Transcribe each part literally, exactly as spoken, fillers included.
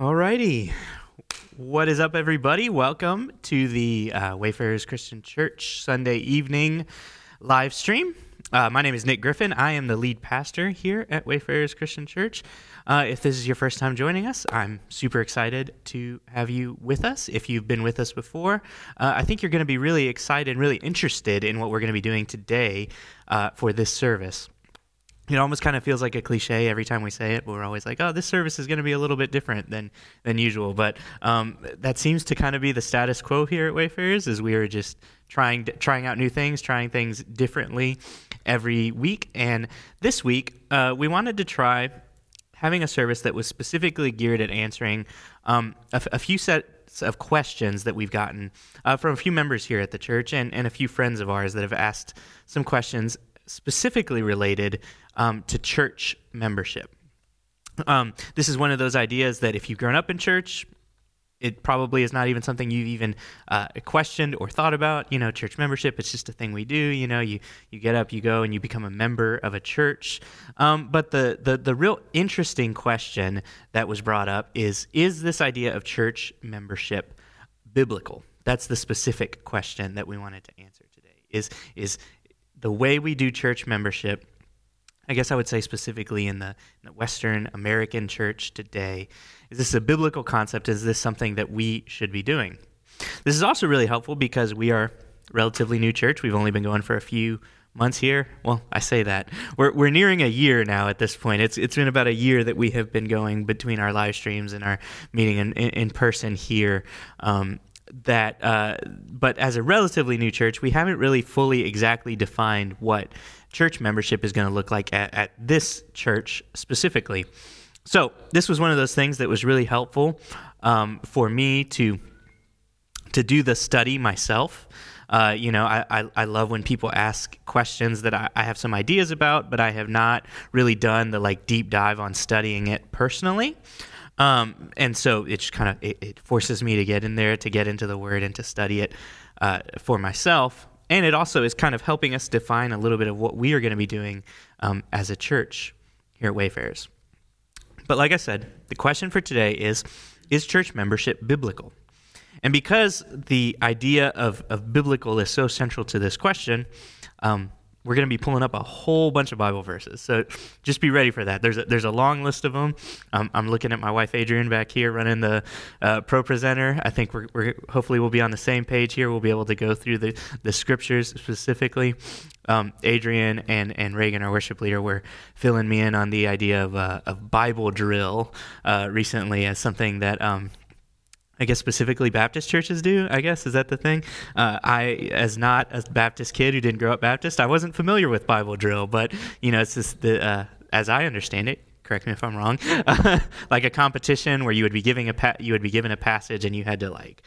All righty. What is up, everybody? Welcome to the uh, Wayfarers Christian Church Sunday evening live stream. Uh, my name is Nick Griffin. I am the lead pastor here at Wayfarers Christian Church. Uh, if this is your first time joining us, I'm super excited to have you with us. If you've been with us before, uh, I think you're going to be really excited and really interested in what we're going to be doing today uh, for this service. It almost kind of feels like a cliche every time we say it, but we're always like, oh, this service is going to be a little bit different than than usual. But um, that seems to kind of be the status quo here at Wayfarers, is we are just trying trying out new things, trying things differently every week. And this week, uh, we wanted to try having a service that was specifically geared at answering um, a, a few sets of questions that we've gotten uh, from a few members here at the church and, and a few friends of ours that have asked some questions specifically related um, to church membership. Um, this is one of those ideas that if you've grown up in church, it probably is not even something you've even uh, questioned or thought about. You know, church membership, it's just a thing we do. You know, you you get up, you go, and you become a member of a church. Um, but the, the, the real interesting question that was brought up is, is this idea of church membership biblical? That's the specific question that we wanted to answer today, is is the way we do church membership, I guess I would say specifically in the, in the Western American church today, is this a biblical concept? Is this something that we should be doing? This is also really helpful because we are a relatively new church. We've only been going for a few months here. Well, I say that. We're we're nearing a year now at this point. It's It's been about a year that we have been going between our live streams and our meeting in, in, in person here. Um That, uh, but as a relatively new church, we haven't really fully exactly defined what church membership is going to look like at, at this church specifically. So this was one of those things that was really helpful um, for me to to do the study myself. Uh, you know, I, I, I love when people ask questions that I, I have some ideas about, but I have not really done the like deep dive on studying it personally. Um, and so it just kind of, it, it forces me to get in there, to get into the Word and to study it uh, for myself. And it also is kind of helping us define a little bit of what we are going to be doing um, as a church here at Wayfarers. But like I said, the question for today is, is church membership biblical? And because the idea of, of biblical is so central to this question, um, we're going to be pulling up a whole bunch of Bible verses, so just be ready for that. There's a, there's a long list of them. Um, I'm looking at my wife, Adrienne, back here running the uh, pro presenter. I think we're, we're hopefully we'll be on the same page here. We'll be able to go through the, the scriptures specifically. Um, Adrienne and, and Reagan, our worship leader, were filling me in on the idea of uh, of Bible drill uh, recently as something that Um, I guess specifically Baptist churches do, I guess, is that the thing? Uh, I, as not a Baptist kid who didn't grow up Baptist, I wasn't familiar with Bible drill, but, you know, it's just, the, uh, as I understand it, correct me if I'm wrong, uh, like a competition where you would be giving a pa- you would be given a passage and you had to, like,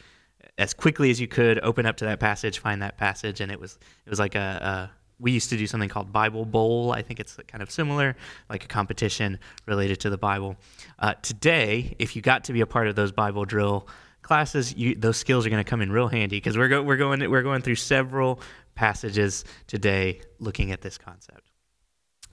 as quickly as you could, open up to that passage, find that passage, and it was it was like a, a we used to do something called Bible Bowl. I think it's kind of similar, like a competition related to the Bible. Uh, today, if you got to be a part of those Bible drill classes, you, those skills are going to come in real handy because we're go, we're going we're going through several passages today looking at this concept.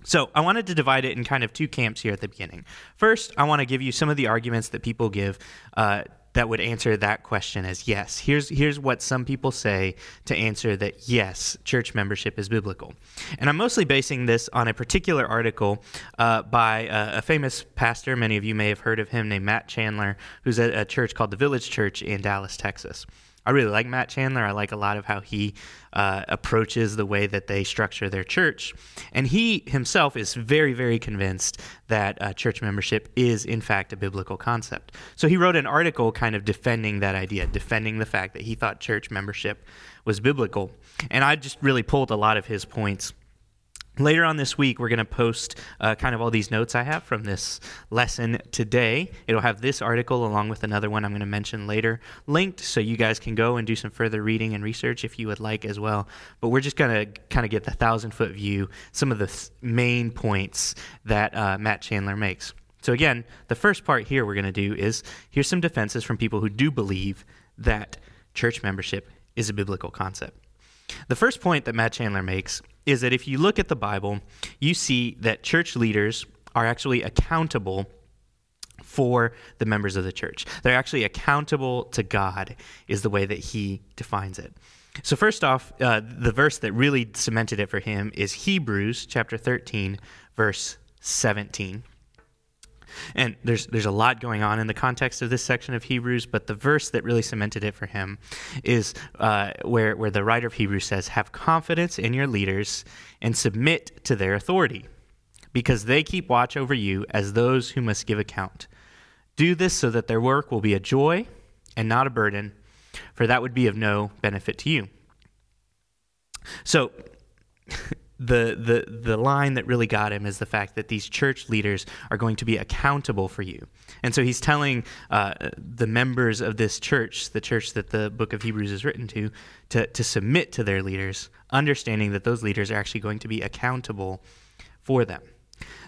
So I wanted to divide it in kind of two camps here at the beginning. First, I want to give you some of the arguments that people give uh, that would answer that question as yes. Here's here's what some people say to answer that yes, church membership is biblical. And I'm mostly basing this on a particular article uh, by a, a famous pastor, many of you may have heard of him, named Matt Chandler, who's at a church called the Village Church in Dallas, Texas. I really like Matt Chandler. I like a lot of how he uh, approaches the way that they structure their church. And he himself is very, very convinced that uh, church membership is, in fact, a biblical concept. So he wrote an article kind of defending that idea, defending the fact that he thought church membership was biblical. And I just really pulled a lot of his points. Later on this week, we're going to post uh, kind of all these notes I have from this lesson today. It'll have this article along with another one I'm going to mention later linked, so you guys can go and do some further reading and research if you would like as well. But we're just going to kind of get the thousand-foot view, some of the th- main points that uh, Matt Chandler makes. So again, the first part here we're going to do is, here's some defenses from people who do believe that church membership is a biblical concept. The first point that Matt Chandler makes is that if you look at the Bible, you see that church leaders are actually accountable for the members of the church. They're actually accountable to God, is the way that he defines it. So first off, uh, the verse that really cemented it for him is Hebrews chapter thirteen, verse seventeen. And there's there's a lot going on in the context of this section of Hebrews, but the verse that really cemented it for him is uh, where, where the writer of Hebrews says, "Have confidence in your leaders and submit to their authority, because they keep watch over you as those who must give account. Do this so that their work will be a joy and not a burden, for that would be of no benefit to you." So the the the line that really got him is the fact that these church leaders are going to be accountable for you. And so he's telling uh, the members of this church, the church that the book of Hebrews is written to, to, to submit to their leaders, understanding that those leaders are actually going to be accountable for them.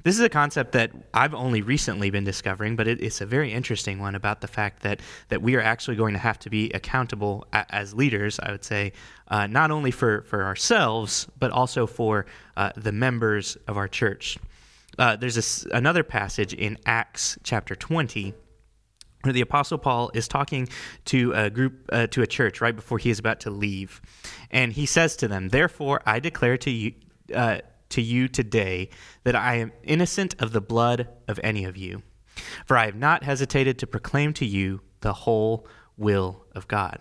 This is a concept that I've only recently been discovering, but it, it's a very interesting one about the fact that that we are actually going to have to be accountable a, as leaders, I would say, uh, not only for, for ourselves, but also for uh, the members of our church. Uh, there's a, another passage in Acts chapter twenty, where the Apostle Paul is talking to a group, uh, to a church right before he is about to leave. And he says to them, "Therefore I declare to you... Uh, to you today that I am innocent of the blood of any of you, for I have not hesitated to proclaim to you the whole will of God."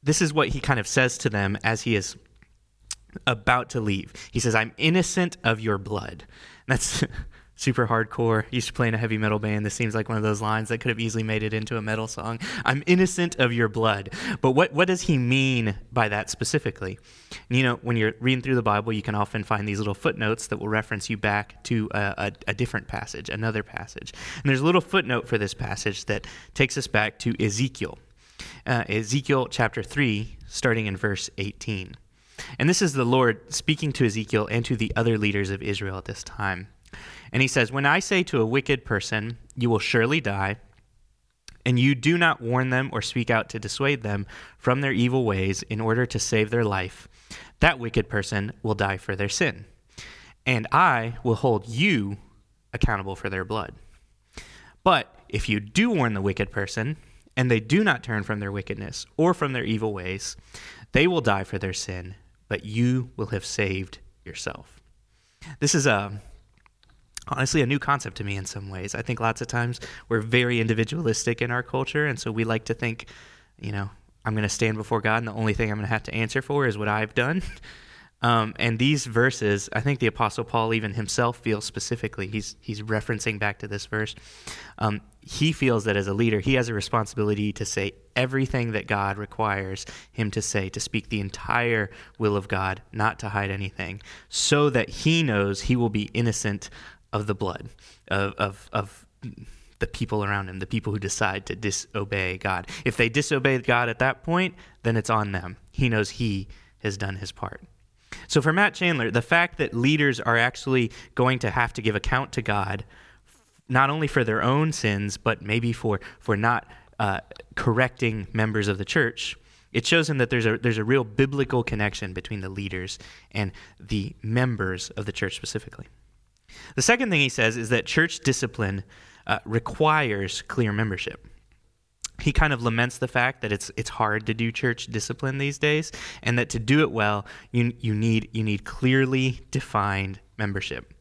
This is what he kind of says to them as he is about to leave. He says, "I'm innocent of your blood." And that's super hardcore. I used to play in a heavy metal band. This seems like one of those lines that could have easily made it into a metal song. I'm innocent of your blood. But what, what does he mean by that specifically? And you know, when you're reading through the Bible, you can often find these little footnotes that will reference you back to a, a, a different passage, another passage. And there's a little footnote for this passage that takes us back to Ezekiel. Uh, Ezekiel chapter three, starting in verse eighteen. And this is the Lord speaking to Ezekiel and to the other leaders of Israel at this time. And he says, "When I say to a wicked person, 'You will surely die,' and you do not warn them or speak out to dissuade them from their evil ways in order to save their life, that wicked person will die for their sin, and I will hold you accountable for their blood. But if you do warn the wicked person, and they do not turn from their wickedness or from their evil ways, they will die for their sin, but you will have saved yourself." This is a... honestly, a new concept to me in some ways. I think lots of times we're very individualistic in our culture, and so we like to think, you know, I'm going to stand before God, and the only thing I'm going to have to answer for is what I've done. Um, and these verses, I think the Apostle Paul even himself feels specifically, he's he's referencing back to this verse, um, he feels that as a leader, he has a responsibility to say everything that God requires him to say, to speak the entire will of God, not to hide anything, so that he knows he will be innocent of the blood, of, of of the people around him, the people who decide to disobey God. If they disobey God at that point, then it's on them. He knows he has done his part. So for Matt Chandler, the fact that leaders are actually going to have to give account to God, not only for their own sins, but maybe for, for not uh, correcting members of the church, it shows him that there's a there's a real biblical connection between the leaders and the members of the church specifically. The second thing he says is that church discipline uh, requires clear membership. He kind of laments the fact that it's it's hard to do church discipline these days, and that to do it well, you you need you need clearly defined membership.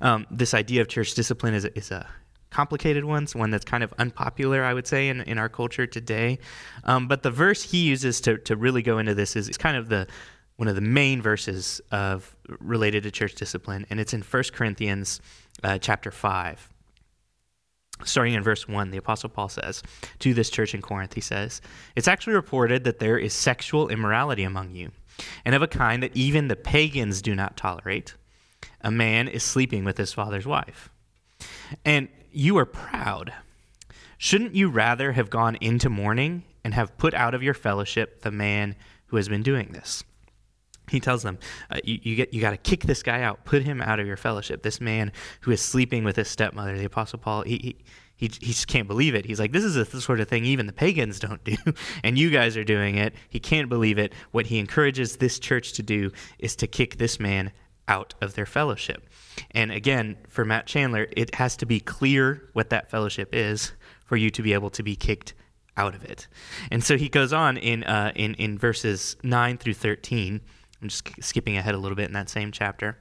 Um, this idea of church discipline is is a complicated one, it's one that's kind of unpopular, I would say, in, in our culture today. Um, but the verse he uses to to really go into this is, is kind of the one of the main verses of related to church discipline, and it's in First Corinthians uh, chapter five. Starting in verse one, the Apostle Paul says, to this church in Corinth, he says, "It's actually reported that there is sexual immorality among you, and of a kind that even the pagans do not tolerate. A man is sleeping with his father's wife. And you are proud. Shouldn't you rather have gone into mourning and have put out of your fellowship the man who has been doing this?" He tells them, uh, you, you get you got to kick this guy out, put him out of your fellowship, this man who is sleeping with his stepmother. The Apostle Paul, he he, he just can't believe it. He's like, this is the sort of thing even the pagans don't do, and you guys are doing it. He can't believe it. What he encourages this church to do is to kick this man out of their fellowship. And again, for Matt Chandler, it has to be clear what that fellowship is for you to be able to be kicked out of it. And so he goes on in uh, in, in verses nine through thirteen. I'm just skipping ahead a little bit in that same chapter.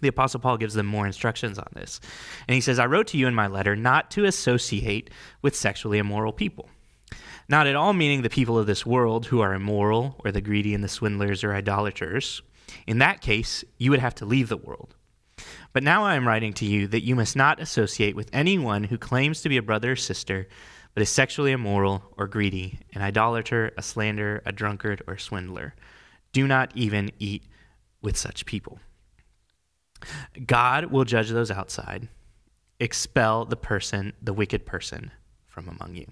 The Apostle Paul gives them more instructions on this. And he says, I wrote to you in my letter not to associate with sexually immoral people. Not at all meaning the people of this world who are immoral, or the greedy and the swindlers or idolaters. In that case, you would have to leave the world. But now I am writing to you that you must not associate with anyone who claims to be a brother or sister, but is sexually immoral or greedy, an idolater, a slanderer, a drunkard, or a swindler. Do not even eat with such people. God will judge those outside. Expel the person, the wicked person, from among you.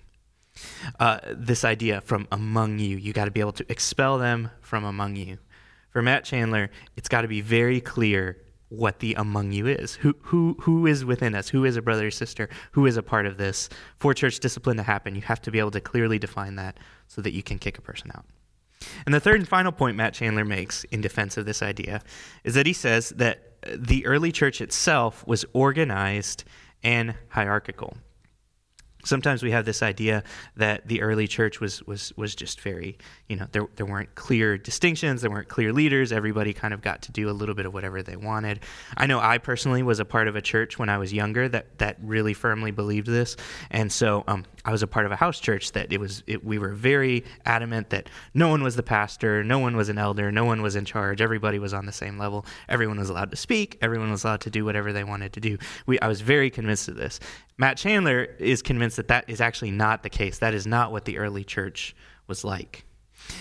Uh, this idea, from among you, you got to be able to expel them from among you. For Matt Chandler, it's got to be very clear what the among you is. Who who who is within us? Who is a brother or sister? Who is a part of this? For church discipline to happen, you have to be able to clearly define that so that you can kick a person out. And the third and final point Matt Chandler makes in defense of this idea is that he says that the early church itself was organized and hierarchical. Sometimes we have this idea that the early church was was was just very, you know, there there weren't clear distinctions, there weren't clear leaders, everybody kind of got to do a little bit of whatever they wanted. I know I personally was a part of a church when I was younger that, that really firmly believed this, and so um, I was a part of a house church that it was it, we were very adamant that no one was the pastor, no one was an elder, no one was in charge, everybody was on the same level, everyone was allowed to speak, everyone was allowed to do whatever they wanted to do. We I was very convinced of this. Matt Chandler is convinced that that is actually not the case. That is not what the early church was like.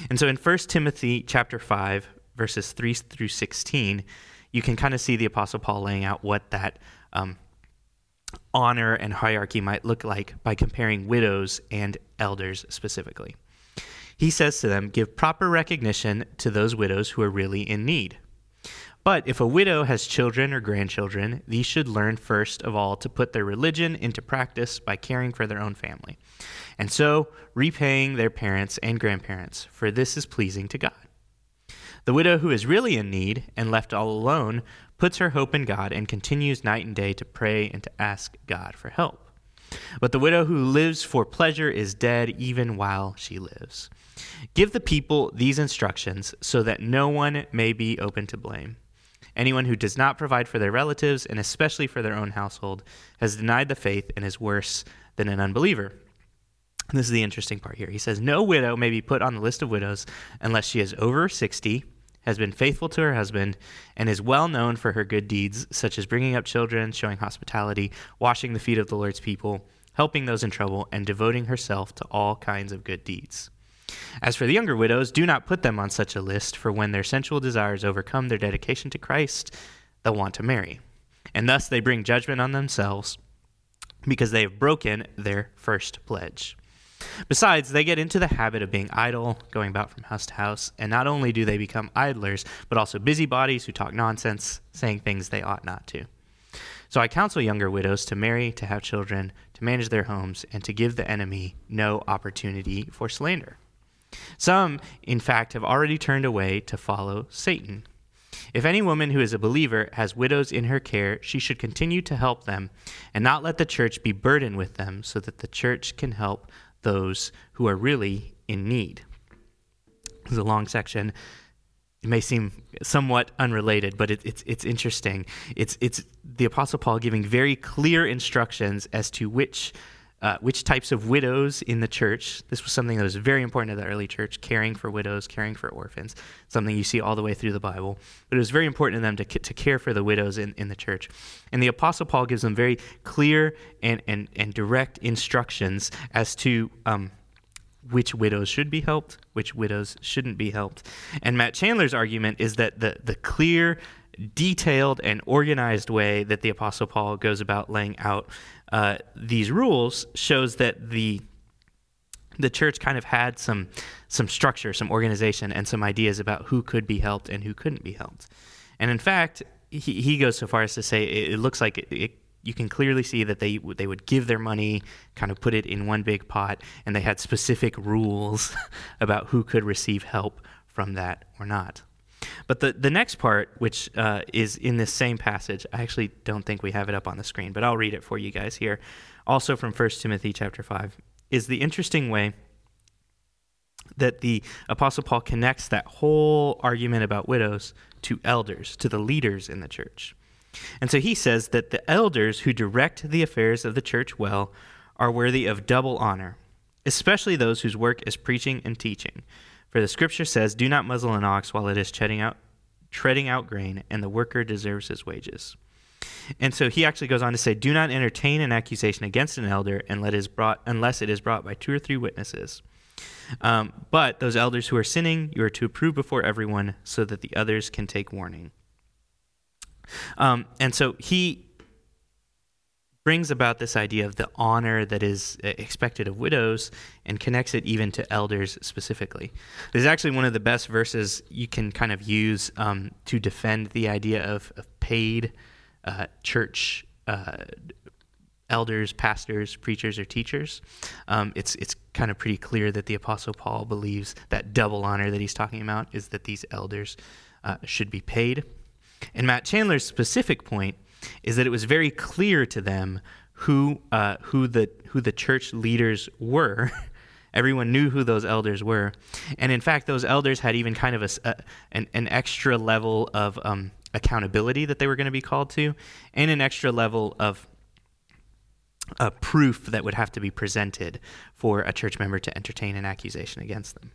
And so in First Timothy chapter five, verses three through sixteen, you can kind of see the Apostle Paul laying out what that um, honor and hierarchy might look like by comparing widows and elders specifically. He says to them, give proper recognition to those widows who are really in need. But if a widow has children or grandchildren, these should learn first of all to put their religion into practice by caring for their own family, and so repaying their parents and grandparents, for this is pleasing to God. The widow who is really in need and left all alone puts her hope in God and continues night and day to pray and to ask God for help. But the widow who lives for pleasure is dead even while she lives. Give the people these instructions so that no one may be open to blame. Anyone who does not provide for their relatives, and especially for their own household, has denied the faith and is worse than an unbeliever. And this is the interesting part here. He says, no widow may be put on the list of widows unless she is over sixty, has been faithful to her husband, and is well known for her good deeds, such as bringing up children, showing hospitality, washing the feet of the Lord's people, helping those in trouble, and devoting herself to all kinds of good deeds. As for the younger widows, do not put them on such a list, for when their sensual desires overcome their dedication to Christ, they'll want to marry. And thus they bring judgment on themselves, because they have broken their first pledge. Besides, they get into the habit of being idle, going about from house to house, and not only do they become idlers, but also busybodies who talk nonsense, saying things they ought not to. So I counsel younger widows to marry, to have children, to manage their homes, and to give the enemy no opportunity for slander. Some, in fact, have already turned away to follow Satan. If any woman who is a believer has widows in her care, she should continue to help them and not let the church be burdened with them, so that the church can help those who are really in need. This is a long section. It may seem somewhat unrelated, but it, it's it's interesting. It's it's the Apostle Paul giving very clear instructions as to which Uh, which types of widows in the church. This was something that was very important to the early church, caring for widows, caring for orphans, something you see all the way through the Bible. But it was very important to them to, to care for the widows in, in the church. And the Apostle Paul gives them very clear and, and, and direct instructions as to um, which widows should be helped, which widows shouldn't be helped. And Matt Chandler's argument is that the the clear, detailed, and organized way that the Apostle Paul goes about laying out Uh, these rules shows that the the church kind of had some some structure, some organization, and some ideas about who could be helped and who couldn't be helped. And in fact, he, he goes so far as to say it, it looks like it, it, you can clearly see that they they would give their money, kind of put it in one big pot, and they had specific rules about who could receive help from that or not. But the, the next part, which uh, is in this same passage, I actually don't think we have it up on the screen, but I'll read it for you guys here, also from First Timothy chapter five, is the interesting way that the Apostle Paul connects that whole argument about widows to elders, to the leaders in the church. And so he says that the elders who direct the affairs of the church well are worthy of double honor, especially those whose work is preaching and teaching. For the scripture says, do not muzzle an ox while it is treading out, treading out grain, and the worker deserves his wages. And so he actually goes on to say, do not entertain an accusation against an elder unless it is brought by two or three witnesses. Um, but those elders who are sinning, you are to approve before everyone so that the others can take warning. Um, and so he brings about this idea of the honor that is expected of widows and connects it even to elders specifically. This is actually one of the best verses you can kind of use um, to defend the idea of, of paid uh, church uh, elders, pastors, preachers, or teachers. Um, it's it's kind of pretty clear that the Apostle Paul believes that double honor that he's talking about is that these elders uh, should be paid. And Matt Chandler's specific point is that it was very clear to them who uh, who the who the church leaders were. Everyone knew who those elders were, and in fact, those elders had even kind of a, a an, an extra level of um, accountability that they were going to be called to, and an extra level of uh, proof that would have to be presented for a church member to entertain an accusation against them.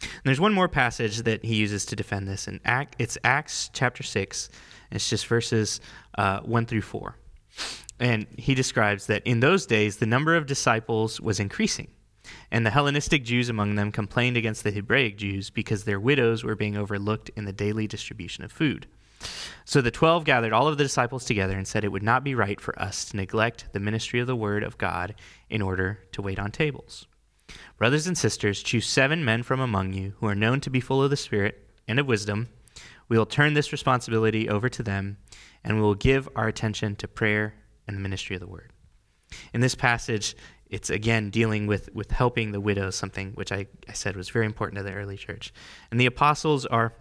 And there's one more passage that he uses to defend this, and Act, it's Acts chapter six. It's just verses uh, one through four. And he describes that in those days, the number of disciples was increasing, and the Hellenistic Jews among them complained against the Hebraic Jews because their widows were being overlooked in the daily distribution of food. So the twelve gathered all of the disciples together and said it would not be right for us to neglect the ministry of the word of God in order to wait on tables. Brothers and sisters, choose seven men from among you who are known to be full of the Spirit and of wisdom. We will turn this responsibility over to them, and we will give our attention to prayer and the ministry of the word. In this passage, it's again dealing with, with helping the widows, something which I, I said was very important to the early church. And the apostles are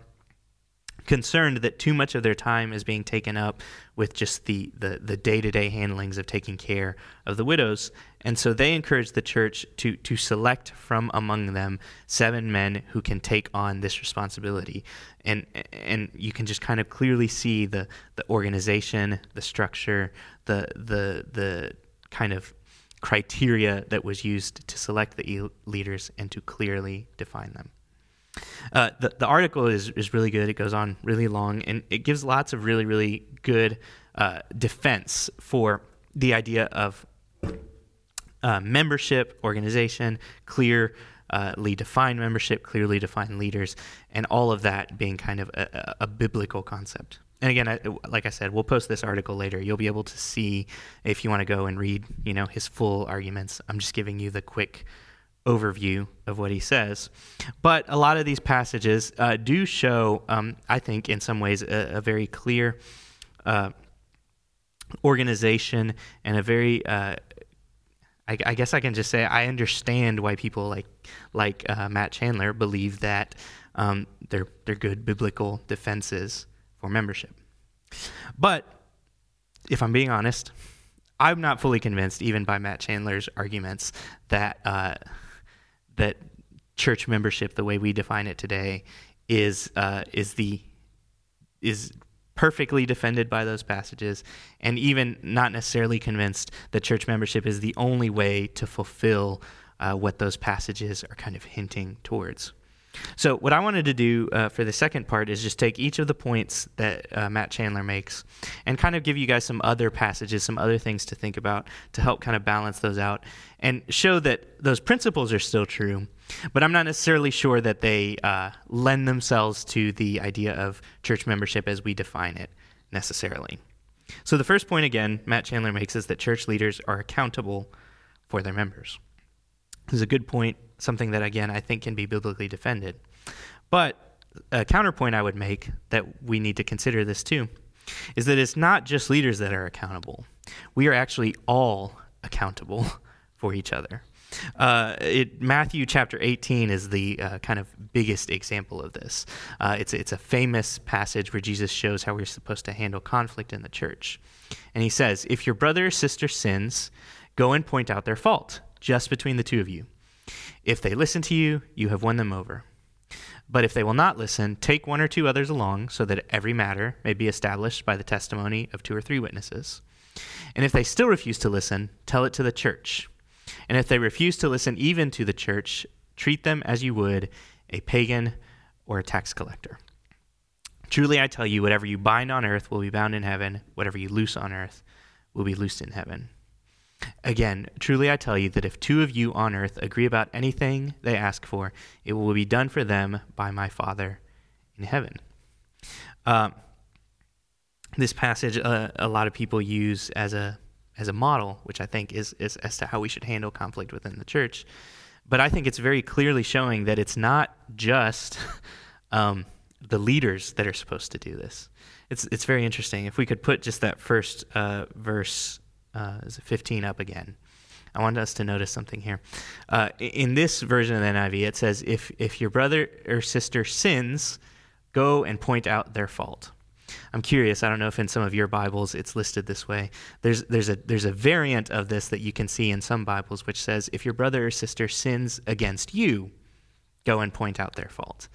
concerned that too much of their time is being taken up with just the, the, the day-to-day handlings of taking care of the widows. And so they encourage the church to, to select from among them seven men who can take on this responsibility. And and you can just kind of clearly see the, the organization, the structure, the the the kind of criteria that was used to select the leaders and to clearly define them. Uh, the, the article is, is really good. It goes on really long, and it gives lots of really, really good uh, defense for the idea of uh, membership, organization, clearly defined membership, clearly defined leaders, and all of that being kind of a, a biblical concept. And again, I, like I said, we'll post this article later. You'll be able to see if you want to go and read, you know, his full arguments. I'm just giving you the quick overview of what he says. But a lot of these passages uh, do show, um, I think, in some ways, a, a very clear uh, organization and a very, uh, I, I guess I can just say, I understand why people like like uh, Matt Chandler believe that um, they're, they're good biblical defenses for membership. But if I'm being honest, I'm not fully convinced, even by Matt Chandler's arguments, that uh, that church membership, the way we define it today, is uh, is the is perfectly defended by those passages, and even not necessarily convinced that church membership is the only way to fulfill uh, what those passages are kind of hinting towards. So what I wanted to do uh, for the second part is just take each of the points that uh, Matt Chandler makes and kind of give you guys some other passages, some other things to think about to help kind of balance those out and show that those principles are still true, but I'm not necessarily sure that they uh, lend themselves to the idea of church membership as we define it necessarily. So the first point, again, Matt Chandler makes is that church leaders are accountable for their members. This is a good point, something that, again, I think can be biblically defended. But a counterpoint I would make that we need to consider this too is that it's not just leaders that are accountable. We are actually all accountable for each other. Uh, it, Matthew chapter eighteen is the uh, kind of biggest example of this. Uh, it's, it's a famous passage where Jesus shows how we're supposed to handle conflict in the church. And he says, if your brother or sister sins, go and point out their fault, just between the two of you. If they listen to you, you have won them over. But if they will not listen, take one or two others along so that every matter may be established by the testimony of two or three witnesses. And if they still refuse to listen, tell it to the church. And if they refuse to listen even to the church, treat them as you would a pagan or a tax collector. Truly I tell you, whatever you bind on earth will be bound in heaven. Whatever you loose on earth will be loosed in heaven. Again, truly I tell you that if two of you on earth agree about anything they ask for, it will be done for them by my Father in heaven. Um, this passage uh, a lot of people use as a as a model, which I think is, is as to how we should handle conflict within the church. But I think it's very clearly showing that it's not just um, the leaders that are supposed to do this. It's it's very interesting. If we could put just that first uh, verse, uh, is it fifteen, up again. I wanted us to notice something here. Uh, in this version of the N I V, it says, if, if your brother or sister sins, go and point out their fault. I'm curious, I don't know if in some of your Bibles it's listed this way. There's there's a there's a variant of this that you can see in some Bibles which says, if your brother or sister sins against you, go and point out their fault.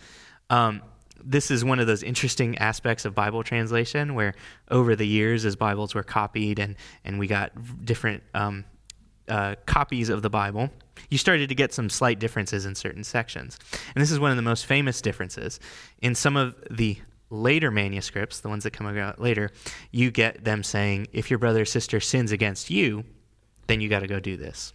Um, this is one of those interesting aspects of Bible translation where over the years as Bibles were copied and, and we got different um, uh, copies of the Bible, you started to get some slight differences in certain sections. And this is one of the most famous differences. In some of the later manuscripts, the ones that come out later, you get them saying, if your brother or sister sins against you, then you got to go do this.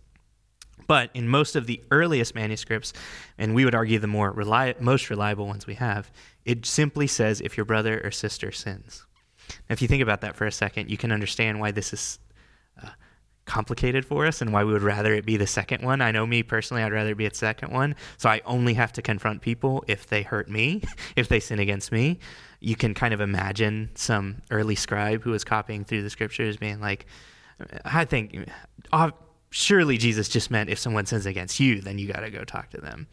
But in most of the earliest manuscripts, and we would argue the more reli- most reliable ones we have, it simply says, if your brother or sister sins. Now, if you think about that for a second, you can understand why this is uh, complicated for us and why we would rather it be the second one. I know me personally, I'd rather it be the second one. So I only have to confront people if they hurt me, if they sin against me. You can kind of imagine some early scribe who was copying through the scriptures being like, I think, oh, surely Jesus just meant if someone sins against you, then you got to go talk to them.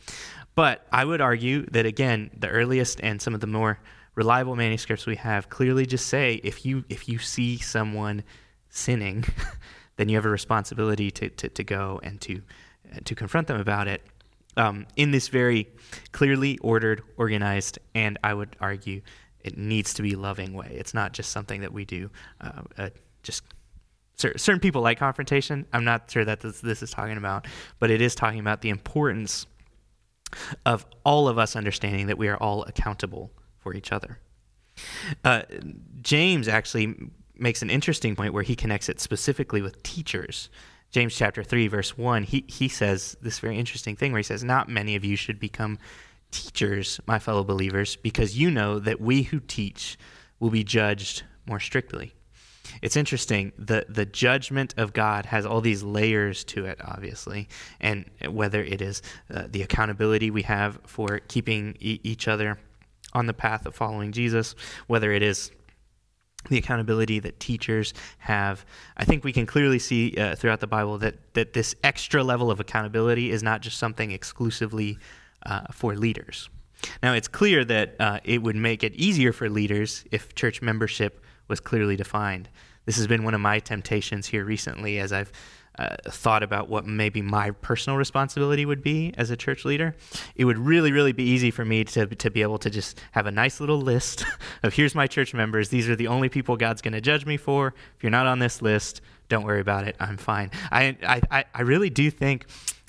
But I would argue that, again, the earliest and some of the more reliable manuscripts we have clearly just say, if you if you see someone sinning, then you have a responsibility to to, to go and to, uh, to confront them about it. Um, in this very clearly ordered, organized, and I would argue it needs to be loving way. It's not just something that we do. Uh, uh, just cer- certain people like confrontation. I'm not sure that this, this is talking about, but it is talking about the importance of all of us understanding that we are all accountable for each other. Uh, James actually makes an interesting point where he connects it specifically with teachers. James chapter three, verse one, he, he says this very interesting thing where he says, not many of you should become teachers, my fellow believers, because you know that we who teach will be judged more strictly. It's interesting, the the judgment of God has all these layers to it, obviously, and whether it is uh, the accountability we have for keeping e- each other on the path of following Jesus, whether it is the accountability that teachers have. I think we can clearly see uh, throughout the Bible that that this extra level of accountability is not just something exclusively Uh, for leaders. Now, it's clear that uh, it would make it easier for leaders if church membership was clearly defined. This has been one of my temptations here recently as I've uh, thought about what maybe my personal responsibility would be as a church leader. It would really, really be easy for me to, to be able to just have a nice little list of here's my church members. These are the only people God's going to judge me for. If you're not on this list, don't worry about it. I'm fine. I I, I really do think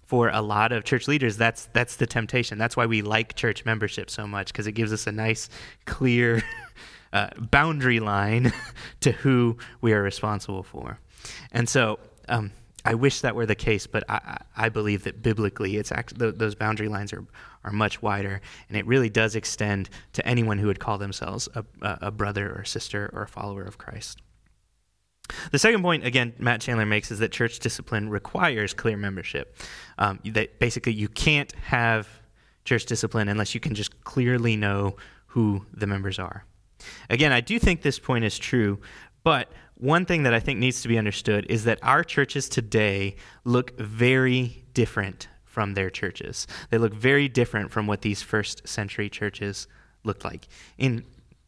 for a lot of church leaders, that's that's the temptation. That's why we like church membership so much, because it gives us a nice, clear uh, boundary line to who we are responsible for. And so um, I wish that were the case, but I, I believe that biblically, it's act- th- those boundary lines are, are much wider, and it really does extend to anyone who would call themselves a, a brother or sister or a follower of Christ. The second point, again, Matt Chandler makes is that church discipline requires clear membership. Um, that basically, you can't have church discipline unless you can just clearly know who the members are. Again, I do think this point is true, but one thing that I think needs to be understood is that our churches today look very different from their churches. They look very different from what these first century churches looked like in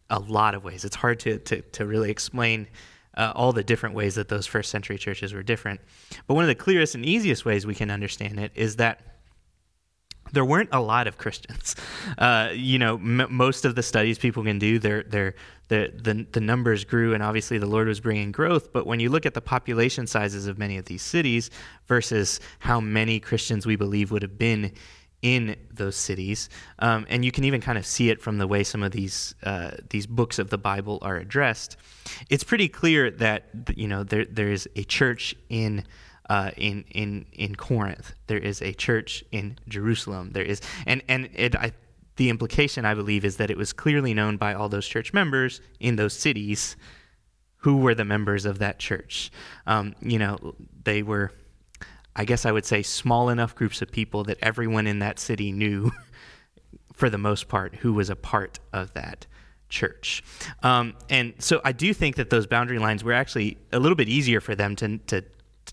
a lot of ways. It's hard to to, to really explain uh, all the different ways that those first century churches were different. But one of the clearest and easiest ways we can understand it is that there weren't a lot of Christians. Uh, you know, m- most of the studies people can do, they're, they're, they're, the, the numbers grew, and obviously the Lord was bringing growth. But when you look at the population sizes of many of these cities versus how many Christians we believe would have been in those cities, um, and you can even kind of see it from the way some of these uh, these books of the Bible are addressed, it's pretty clear that, you know, there there is a church in uh, in in in Corinth, there is a church in Jerusalem, there is, and and it, I, the implication I believe is that it was clearly known by all those church members in those cities who were the members of that church. Um, you know, they were, I guess I would say, small enough groups of people that everyone in that city knew, for the most part, who was a part of that church. Um, and so I do think that those boundary lines were actually a little bit easier for them to to,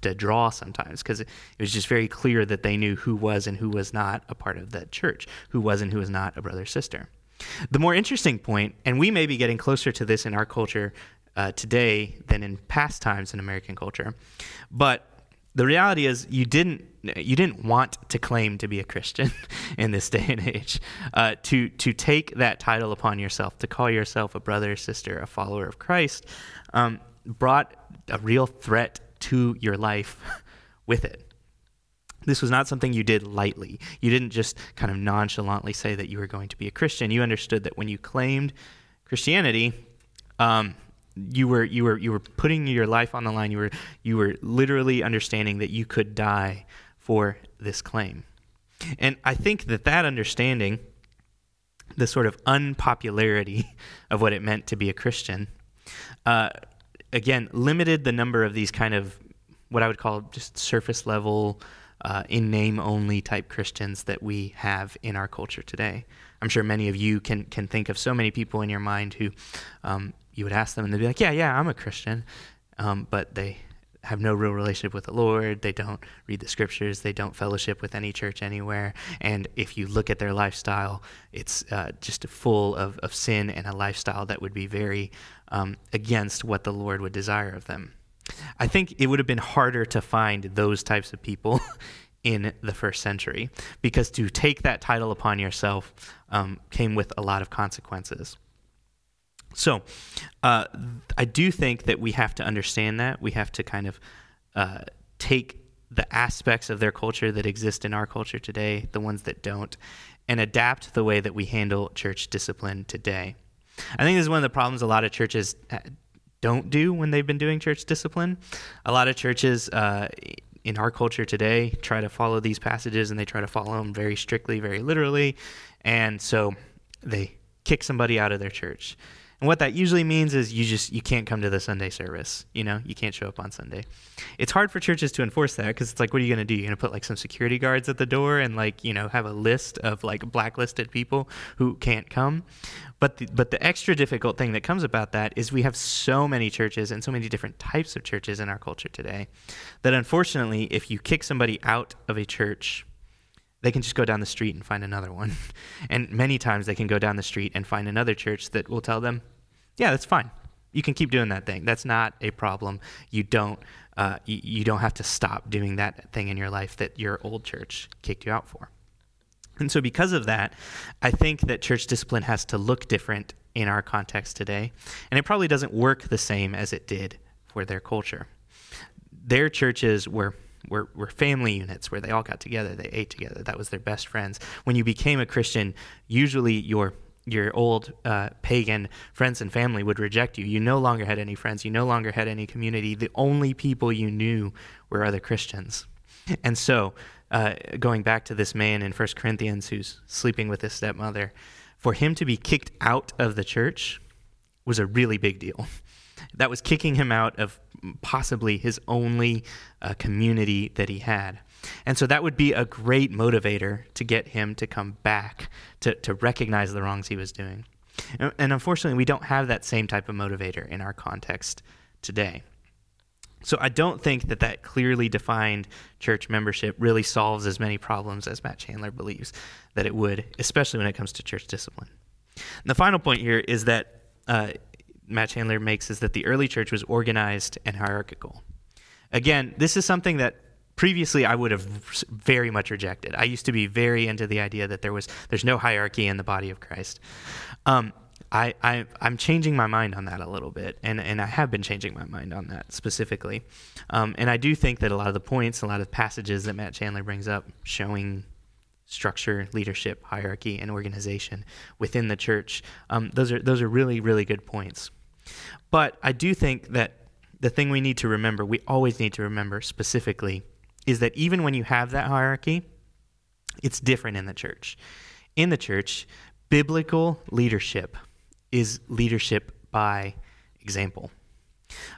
to draw sometimes, because it was just very clear that they knew who was and who was not a part of that church, who was and who was not a brother or sister. The more interesting point, and we may be getting closer to this in our culture uh, today than in past times in American culture, but the reality is you didn't you didn't want to claim to be a Christian in this day and age, uh, to to take that title upon yourself, to call yourself a brother, sister, a follower of Christ, um, brought a real threat to your life with it. This was not something you did lightly. You didn't just kind of nonchalantly say that you were going to be a Christian. You understood that when you claimed Christianity, um, You were you were you were putting your life on the line. You were you were literally understanding that you could die for this claim. And I think that that understanding, the sort of unpopularity of what it meant to be a Christian, uh, again, limited the number of these kind of what I would call just surface level, uh, in name only type Christians that we have in our culture today. I'm sure many of you can can think of so many people in your mind who, um, you would ask them and they'd be like, yeah, yeah, I'm a Christian. Um, but they have no real relationship with the Lord. They don't read the scriptures. They don't fellowship with any church anywhere. And if you look at their lifestyle, it's uh, just full of, of sin and a lifestyle that would be very um, against what the Lord would desire of them. I think it would have been harder to find those types of people in the first century, because to take that title upon yourself um, came with a lot of consequences. So uh, I do think that we have to understand that. We have to kind of uh, take the aspects of their culture that exist in our culture today, the ones that don't, and adapt the way that we handle church discipline today. I think this is one of the problems a lot of churches don't do when they've been doing church discipline. A lot of churches uh, in our culture today try to follow these passages, and they try to follow them very strictly, very literally, and so they kick somebody out of their church. And what that usually means is you just you can't come to the Sunday service. You know, you can't show up on Sunday. It's hard for churches to enforce that, because it's like, what are you going to do? You're going to put like some security guards at the door and like, you know, have a list of like blacklisted people who can't come. But the, but the extra difficult thing that comes about that is we have so many churches and so many different types of churches in our culture today that, unfortunately, if you kick somebody out of a church, they can just go down the street and find another one. And many times they can go down the street and find another church that will tell them, yeah, that's fine. You can keep doing that thing. That's not a problem. You don't uh, you, you don't have to stop doing that thing in your life that your old church kicked you out for. And so because of that, I think that church discipline has to look different in our context today. And it probably doesn't work the same as it did for their culture. Their churches were Were, were family units where they all got together, they ate together, that was their best friends. When you became a Christian, usually your your old uh, pagan friends and family would reject you. You no longer had any friends, you no longer had any community. The only people you knew were other Christians. And so, uh, going back to this man in First Corinthians who's sleeping with his stepmother, for him to be kicked out of the church was a really big deal. That was kicking him out of possibly his only uh, community that he had. And so that would be a great motivator to get him to come back, to, to recognize the wrongs he was doing. And, and unfortunately, we don't have that same type of motivator in our context today. So I don't think that that clearly defined church membership really solves as many problems as Matt Chandler believes that it would, especially when it comes to church discipline. And the final point here is that uh, Matt Chandler makes is that the early church was organized and hierarchical. Again, this is something that previously I would have very much rejected. I used to be very into the idea that there was there's no hierarchy in the body of Christ. Um, I, I, I'm changing my mind on that a little bit, and, and I have been changing my mind on that specifically. Um, and I do think that a lot of the points, a lot of the passages that Matt Chandler brings up showing structure, leadership, hierarchy, and organization within the church, um, those are those are really, really good points. But I do think that the thing we need to remember, we always need to remember specifically, is that even when you have that hierarchy, it's different in the church. In the church, biblical leadership is leadership by example.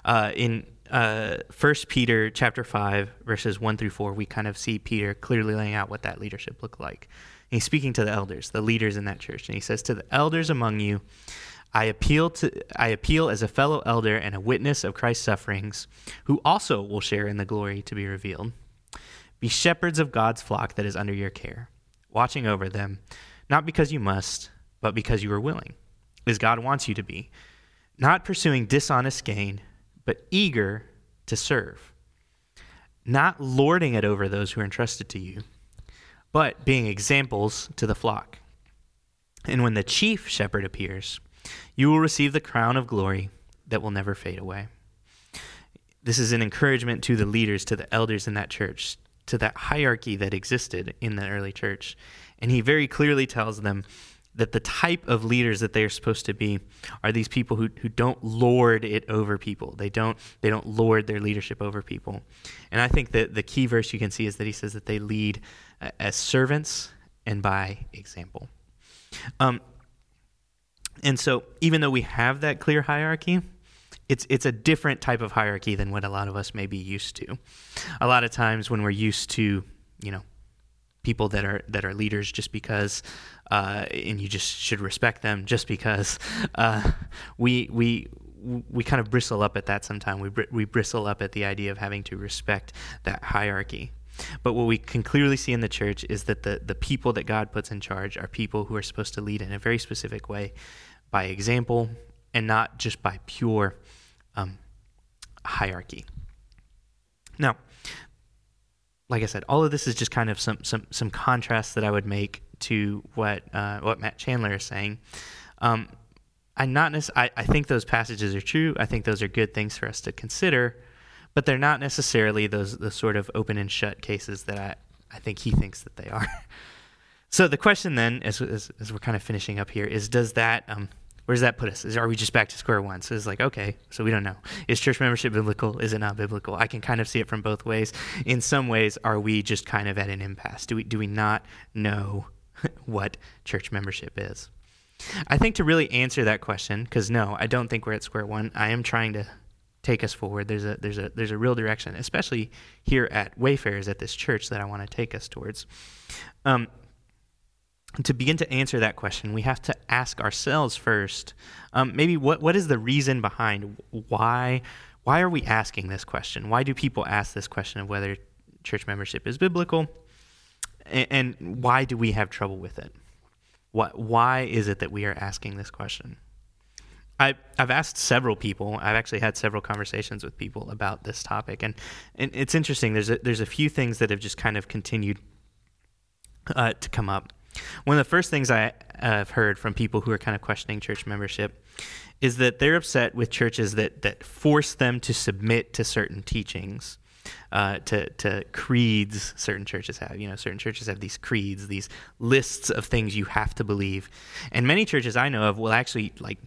Uh, in uh, First Peter chapter five, verses one through four, we kind of see Peter clearly laying out what that leadership looked like. And he's speaking to the elders, the leaders in that church, and he says, "To the elders among you, I appeal to I appeal as a fellow elder and a witness of Christ's sufferings, who also will share in the glory to be revealed. Be shepherds of God's flock that is under your care, watching over them, not because you must, but because you are willing, as God wants you to be, not pursuing dishonest gain, but eager to serve, not lording it over those who are entrusted to you, but being examples to the flock. And when the chief shepherd appears, you will receive the crown of glory that will never fade away." This is an encouragement to the leaders, to the elders in that church, to that hierarchy that existed in the early church. And he very clearly tells them that the type of leaders that they are supposed to be are these people who, who don't lord it over people. They don't they don't lord their leadership over people. And I think that the key verse you can see is that he says that they lead as servants and by example. Um, and so even though we have that clear hierarchy, It's it's a different type of hierarchy than what a lot of us may be used to. A lot of times when we're used to, you know, people that are that are leaders just because, uh, and you just should respect them just because, uh, we we we kind of bristle up at that sometimes. We br- we bristle up at the idea of having to respect that hierarchy. But what we can clearly see in the church is that the the people that God puts in charge are people who are supposed to lead in a very specific way, by example, and not just by pure um, hierarchy. Now, like I said, all of this is just kind of some some some contrast that I would make to what uh, what Matt Chandler is saying. Um, I not nec- I, I think those passages are true. I think those are good things for us to consider, but they're not necessarily those the sort of open and shut cases that I, I think he thinks that they are. So the question then, as, as as we're kind of finishing up here, is does that um, where does that put us? Is, are we just back to square one? So it's like, okay, so we don't know. Is church membership biblical? Is it not biblical? I can kind of see it from both ways. In some ways, are we just kind of at an impasse? Do we do we not know what church membership is? I think to really answer that question, because no, I don't think we're at square one. I am trying to take us forward. There's a there's a there's a real direction, especially here at Wayfarers at this church that I want to take us towards. Um, To begin to answer that question, we have to ask ourselves first, um, maybe what, what is the reason behind why why are we asking this question? Why do people ask this question of whether church membership is biblical, and, and why do we have trouble with it? What why is it that we are asking this question? I, I've asked several people. I've actually had several conversations with people about this topic, and, and it's interesting. There's a, there's a few things that have just kind of continued uh, to come up. One of the first things I have heard from people who are kind of questioning church membership is that they're upset with churches that that force them to submit to certain teachings, uh, to to creeds. Certain churches have, you know, certain churches have these creeds, these lists of things you have to believe. And many churches I know of will actually like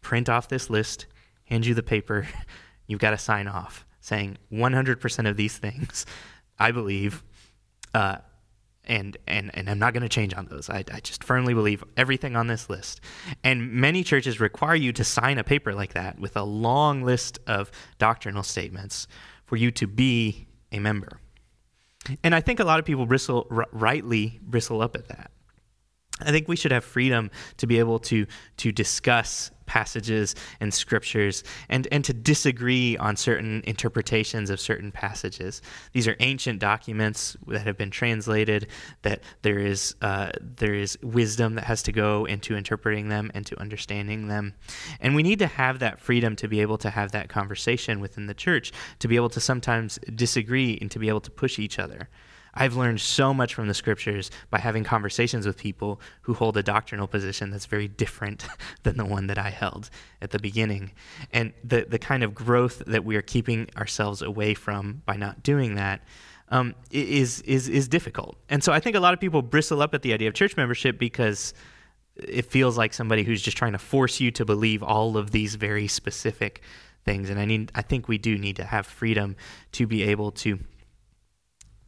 print off this list, hand you the paper, you've got to sign off saying one hundred percent of these things I believe. Uh, And, and and I'm not going to change on those. I, I just firmly believe everything on this list. And many churches require you to sign a paper like that with a long list of doctrinal statements for you to be a member. And I think a lot of people bristle, r- rightly bristle up at that. I think we should have freedom to be able to to discuss passages and scriptures and, and to disagree on certain interpretations of certain passages. These are ancient documents that have been translated, that there is uh, there is wisdom that has to go into interpreting them and to understanding them. And we need to have that freedom to be able to have that conversation within the church, to be able to sometimes disagree and to be able to push each other. I've learned so much from the scriptures by having conversations with people who hold a doctrinal position that's very different than the one that I held at the beginning. And the the kind of growth that we are keeping ourselves away from by not doing that um, is is is difficult. And so I think a lot of people bristle up at the idea of church membership because it feels like somebody who's just trying to force you to believe all of these very specific things. And I need I think we do need to have freedom to be able to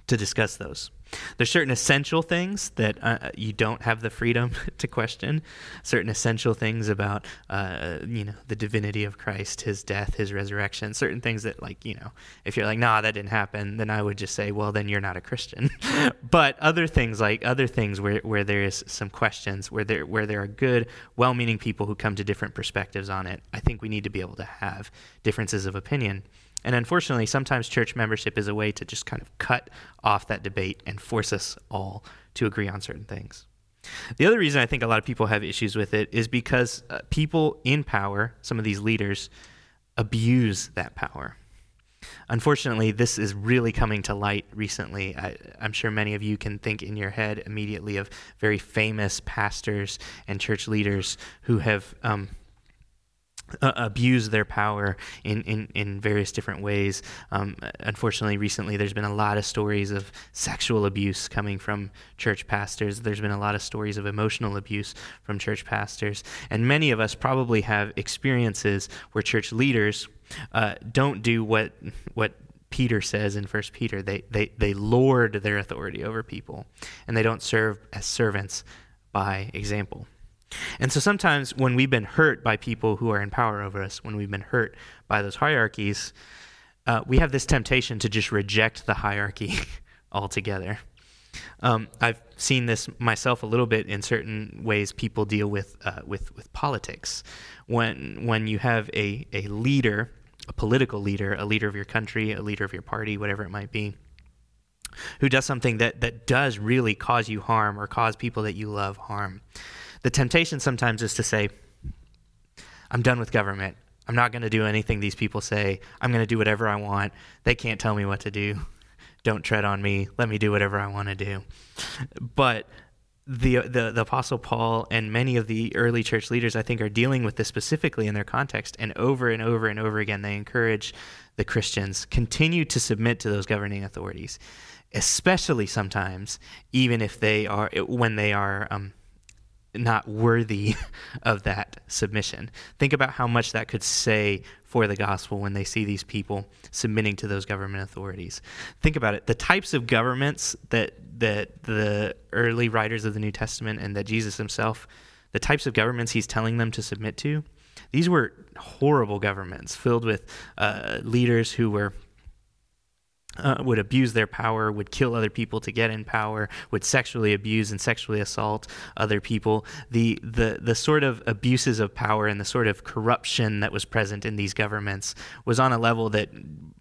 to discuss those. There's certain essential things that uh, you don't have the freedom to question, certain essential things about, uh, you know, the divinity of Christ, his death, his resurrection, certain things that, like, you know, if you're like, nah, that didn't happen, then I would just say, well, then you're not a Christian. But other things, like other things where, where there is some questions, where there, where there are good, well-meaning people who come to different perspectives on it, I think we need to be able to have differences of opinion. And unfortunately, sometimes church membership is a way to just kind of cut off that debate and force us all to agree on certain things. The other reason I think a lot of people have issues with it is because uh, people in power, some of these leaders, abuse that power. Unfortunately, this is really coming to light recently. I, I'm sure many of you can think in your head immediately of very famous pastors and church leaders who have um, Uh, abuse their power in, in, in various different ways. Um, unfortunately, recently, there's been a lot of stories of sexual abuse coming from church pastors. There's been a lot of stories of emotional abuse from church pastors. And many of us probably have experiences where church leaders uh, don't do what what Peter says in First Peter. They, they, they lord their authority over people, and they don't serve as servants by example. And so sometimes when we've been hurt by people who are in power over us, when we've been hurt by those hierarchies, uh, we have this temptation to just reject the hierarchy altogether. Um, I've seen this myself a little bit in certain ways people deal with uh, with with politics. When when you have a, a leader, a political leader, a leader of your country, a leader of your party, whatever it might be, who does something that, that does really cause you harm or cause people that you love harm, the temptation sometimes is to say, I'm done with government. I'm not going to do anything these people say. I'm going to do whatever I want. They can't tell me what to do. Don't tread on me. Let me do whatever I want to do. But the, the the Apostle Paul and many of the early church leaders, I think, are dealing with this specifically in their context. And over and over and over again, they encourage the Christians, continue to submit to those governing authorities, especially sometimes, even if they are, when they are, um, not worthy of that submission. Think about how much that could say for the gospel when they see these people submitting to those government authorities. Think about it. The types of governments that that the early writers of the New Testament and that Jesus himself, the types of governments he's telling them to submit to, these were horrible governments filled with uh, leaders who were Uh, would abuse their power, would kill other people to get in power, would sexually abuse and sexually assault other people. The, the the sort of abuses of power and the sort of corruption that was present in these governments was on a level that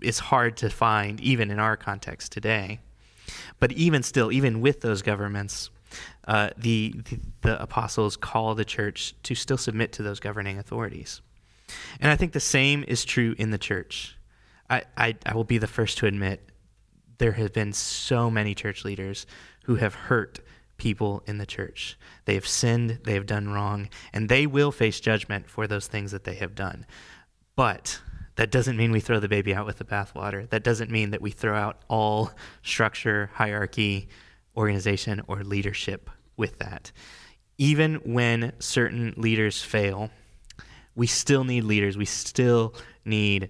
is hard to find even in our context today. But even still, even with those governments, uh, the, the the apostles call the church to still submit to those governing authorities. And I think the same is true in the church. I, I, I will be the first to admit there have been so many church leaders who have hurt people in the church. They have sinned, they have done wrong, and they will face judgment for those things that they have done. But that doesn't mean we throw the baby out with the bathwater. That doesn't mean that we throw out all structure, hierarchy, organization, or leadership with that. Even when certain leaders fail, we still need leaders. We still need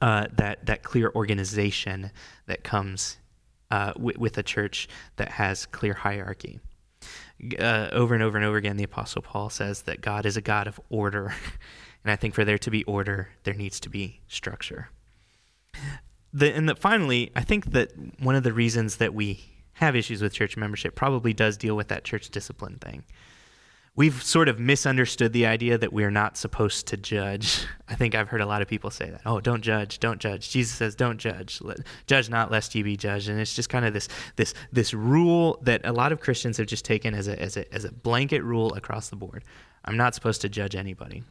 Uh, that that clear organization that comes uh, w- with a church that has clear hierarchy. Uh, over and over and over again, the Apostle Paul says that God is a God of order. And I think for there to be order, there needs to be structure. The, and the, finally, I think that one of the reasons that we have issues with church membership probably does deal with that church discipline thing. We've sort of misunderstood the idea that we're not supposed to judge. I think I've heard a lot of people say that. Oh, don't judge, don't judge. Jesus says, don't judge. Judge not, lest ye be judged. And it's just kind of this this this rule that a lot of Christians have just taken as a as a as a blanket rule across the board. I'm not supposed to judge anybody.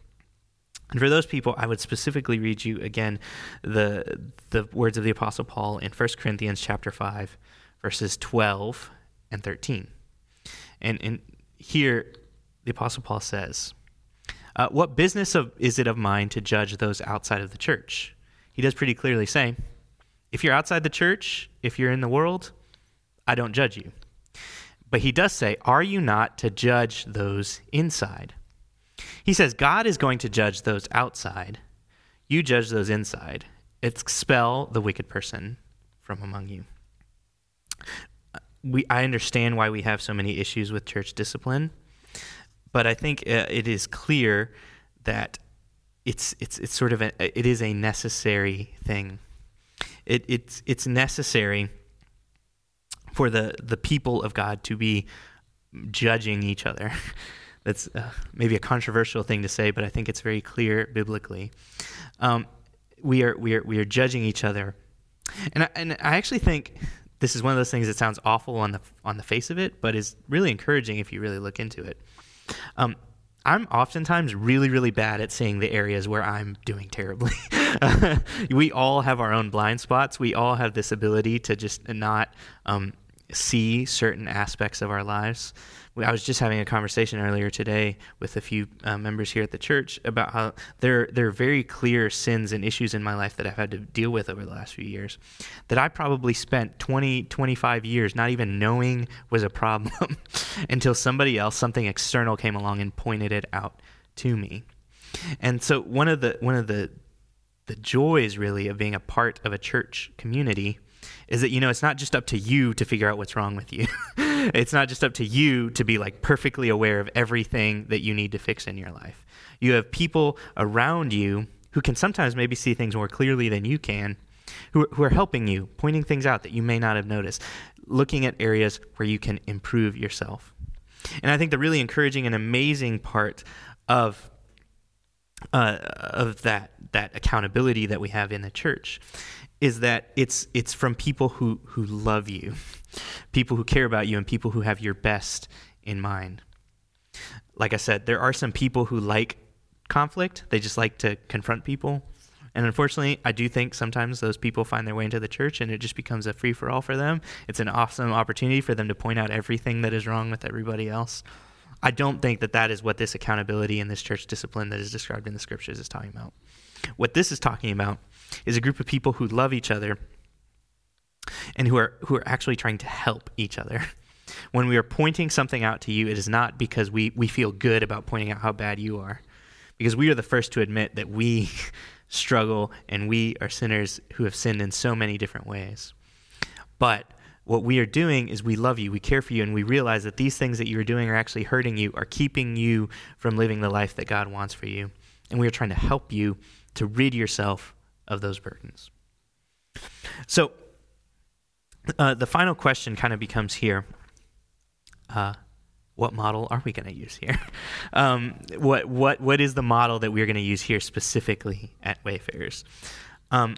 And for those people, I would specifically read you again the the words of the Apostle Paul in First Corinthians chapter five, verses twelve and thirteen. And and here the Apostle Paul says, uh, what business of, is it of mine to judge those outside of the church? He does pretty clearly say, if you're outside the church, if you're in the world, I don't judge you. But he does say, are you not to judge those inside? He says, God is going to judge those outside. You judge those inside. Expel the wicked person from among you. We, I understand why we have so many issues with church discipline. But I think uh, it is clear that it's it's it's sort of a, it is a necessary thing. It it's it's necessary for the the people of God to be judging each other. That's uh, maybe a controversial thing to say, but I think it's very clear biblically. Um, we are we are we are judging each other, and I, and I actually think this is one of those things that sounds awful on the on the face of it, but is really encouraging if you really look into it. Um, I'm oftentimes really, really bad at seeing the areas where I'm doing terribly. We all have our own blind spots. We all have this ability to just not um, see certain aspects of our lives. I was just having a conversation earlier today with a few uh, members here at the church about how there, there are very clear sins and issues in my life that I've had to deal with over the last few years that I probably spent twenty, twenty-five years not even knowing was a problem until somebody else, something external came along and pointed it out to me. And so one of the one of the the joys really of being a part of a church community is that, you know, it's not just up to you to figure out what's wrong with you. It's not just up to you to be like perfectly aware of everything that you need to fix in your life. You have people around you who can sometimes maybe see things more clearly than you can, who, who are helping you, pointing things out that you may not have noticed, looking at areas where you can improve yourself. And I think the really encouraging and amazing part of uh, of that that accountability that we have in the church is that it's it's from people who, who love you, people who care about you, and people who have your best in mind. Like I said, there are some people who like conflict. They just like to confront people. And unfortunately, I do think sometimes those people find their way into the church and it just becomes a free-for-all for them. It's an awesome opportunity for them to point out everything that is wrong with everybody else. I don't think that that is what this accountability and this church discipline that is described in the scriptures is talking about. What this is talking about is a group of people who love each other and who are who are actually trying to help each other. When we are pointing something out to you, it is not because we, we feel good about pointing out how bad you are, because we are the first to admit that we struggle and we are sinners who have sinned in so many different ways. But what we are doing is we love you, we care for you, and we realize that these things that you are doing are actually hurting you, are keeping you from living the life that God wants for you. And we are trying to help you to rid yourself of those burdens. So uh, the final question kind of becomes here, uh, what model are we going to use here? um, what what what is the model that we're going to use here specifically at Wayfarers? Um,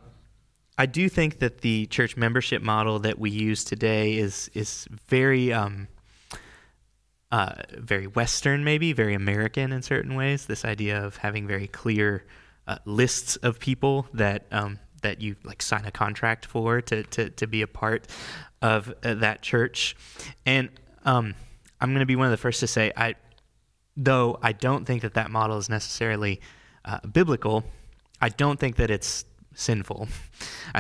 I do think that the church membership model that we use today is is very um, uh, very Western, maybe very American in certain ways. This idea of having very clear Uh, lists of people that um, that you like sign a contract for to to, to be a part of uh, that church, and um, I'm going to be one of the first to say I, though I don't think that that model is necessarily uh, biblical. I don't think that it's sinful.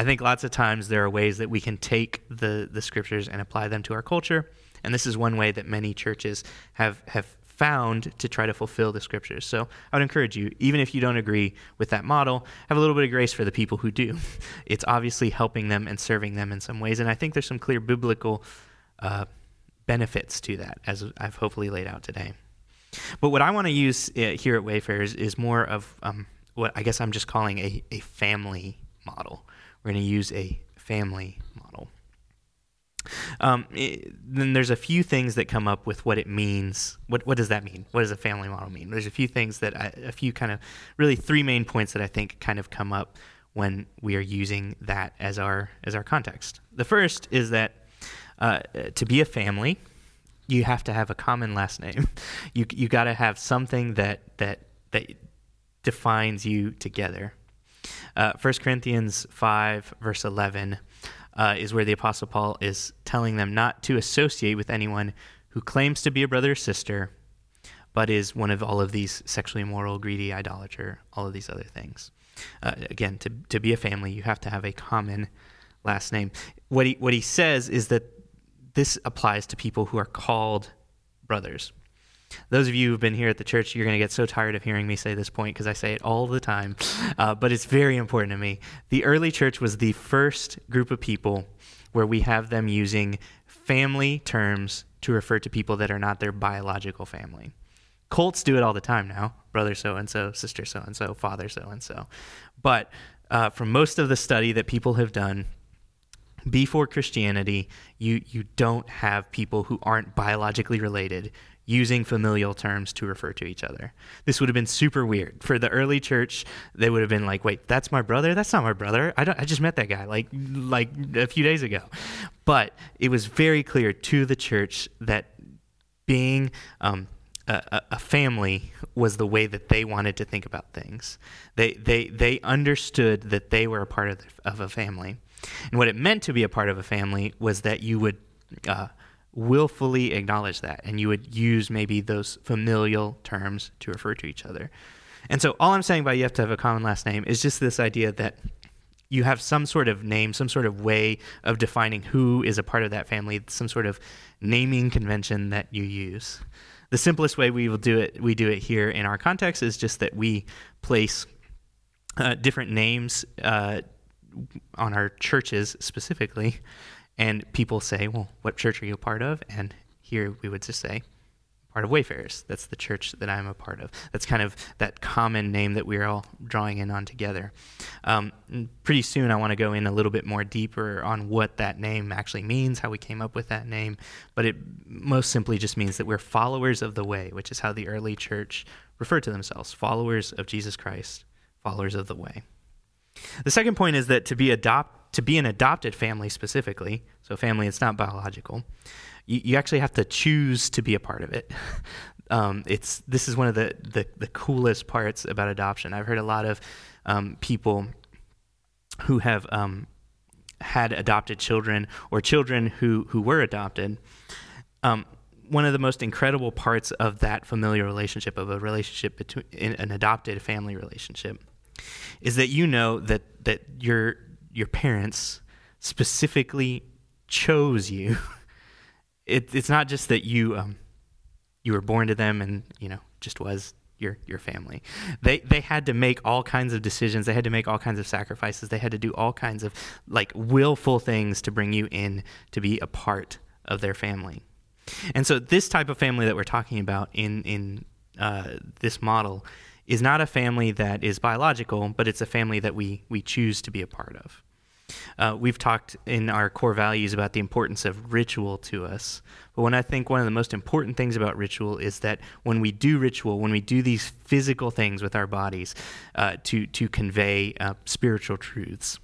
I think lots of times there are ways that we can take the the scriptures and apply them to our culture, and this is one way that many churches have have. found to try to fulfill the scriptures. So I would encourage you, even if you don't agree with that model, have a little bit of grace for the people who do. It's obviously helping them and serving them in some ways, and I think there's some clear biblical uh, benefits to that, as I've hopefully laid out today. But what I want to use uh, here at Wayfarers is more of um, what I guess I'm just calling a, a family model. We're going to use a family model. Um, it, then there's a few things that come up with what it means. What what does that mean? What does a family model mean? There's a few things that I, a few kind of really three main points that I think kind of come up when we are using that as our as our context. The first is that uh, to be a family, you have to have a common last name. You you got to have something that that that defines you together. Uh, First Corinthians five verse eleven. Uh, is where the Apostle Paul is telling them not to associate with anyone who claims to be a brother or sister, but is one of all of these sexually immoral, greedy, idolater, all of these other things. Uh, again, to to be a family, you have to have a common last name. What he what he says is that this applies to people who are called brothers. Those of you who've been here at the church, you're going to get so tired of hearing me say this point because I say it all the time, uh, but it's very important to me. The early church was the first group of people where we have them using family terms to refer to people that are not their biological family. Cults do it all the time now, brother so-and-so, sister so-and-so, father so-and-so. But uh, from most of the study that people have done, before Christianity, you you don't have people who aren't biologically related using familial terms to refer to each other. This would have been super weird. For the early church, they would have been like, wait, that's my brother? That's not my brother. I don't, I just met that guy like like a few days ago. But it was very clear to the church that being um, a, a family was the way that they wanted to think about things. They they they understood that they were a part of, the, of a family. And what it meant to be a part of a family was that you would uh, willfully acknowledge that, and you would use maybe those familial terms to refer to each other. And so all I'm saying by you have to have a common last name is just this idea that you have some sort of name, some sort of way of defining who is a part of that family, some sort of naming convention that you use. The simplest way we will do it, we do it here in our context, is just that we place uh, different names uh, on our churches specifically, and people say, well, what church are you a part of? And here we would just say, part of Wayfarers. That's the church that I'm a part of. That's kind of that common name that we're all drawing in on together. Um, pretty soon I want to go in a little bit more deeper on what that name actually means, how we came up with that name, but it most simply just means that we're followers of the way, which is how the early church referred to themselves, followers of Jesus Christ, followers of the way. The second point is that to be adopt to be an adopted family specifically, so family it's not biological, you, you actually have to choose to be a part of it. Um, it's this is one of the, the, the coolest parts about adoption. I've heard a lot of um, people who have um, had adopted children or children who, who were adopted. Um, one of the most incredible parts of that familial relationship, of a relationship between an adopted family relationship, is that you know that that your your parents specifically chose you. It, it's not just that you um, you were born to them and you know just was your your family. They they had to make all kinds of decisions. They had to make all kinds of sacrifices. They had to do all kinds of like willful things to bring you in to be a part of their family. And so this type of family that we're talking about in in uh, this model is not a family that is biological, but it's a family that we we choose to be a part of. Uh, we've talked in our core values about the importance of ritual to us, but when I think one of the most important things about ritual is that when we do ritual, when we do these physical things with our bodies uh, to to convey uh, spiritual truths,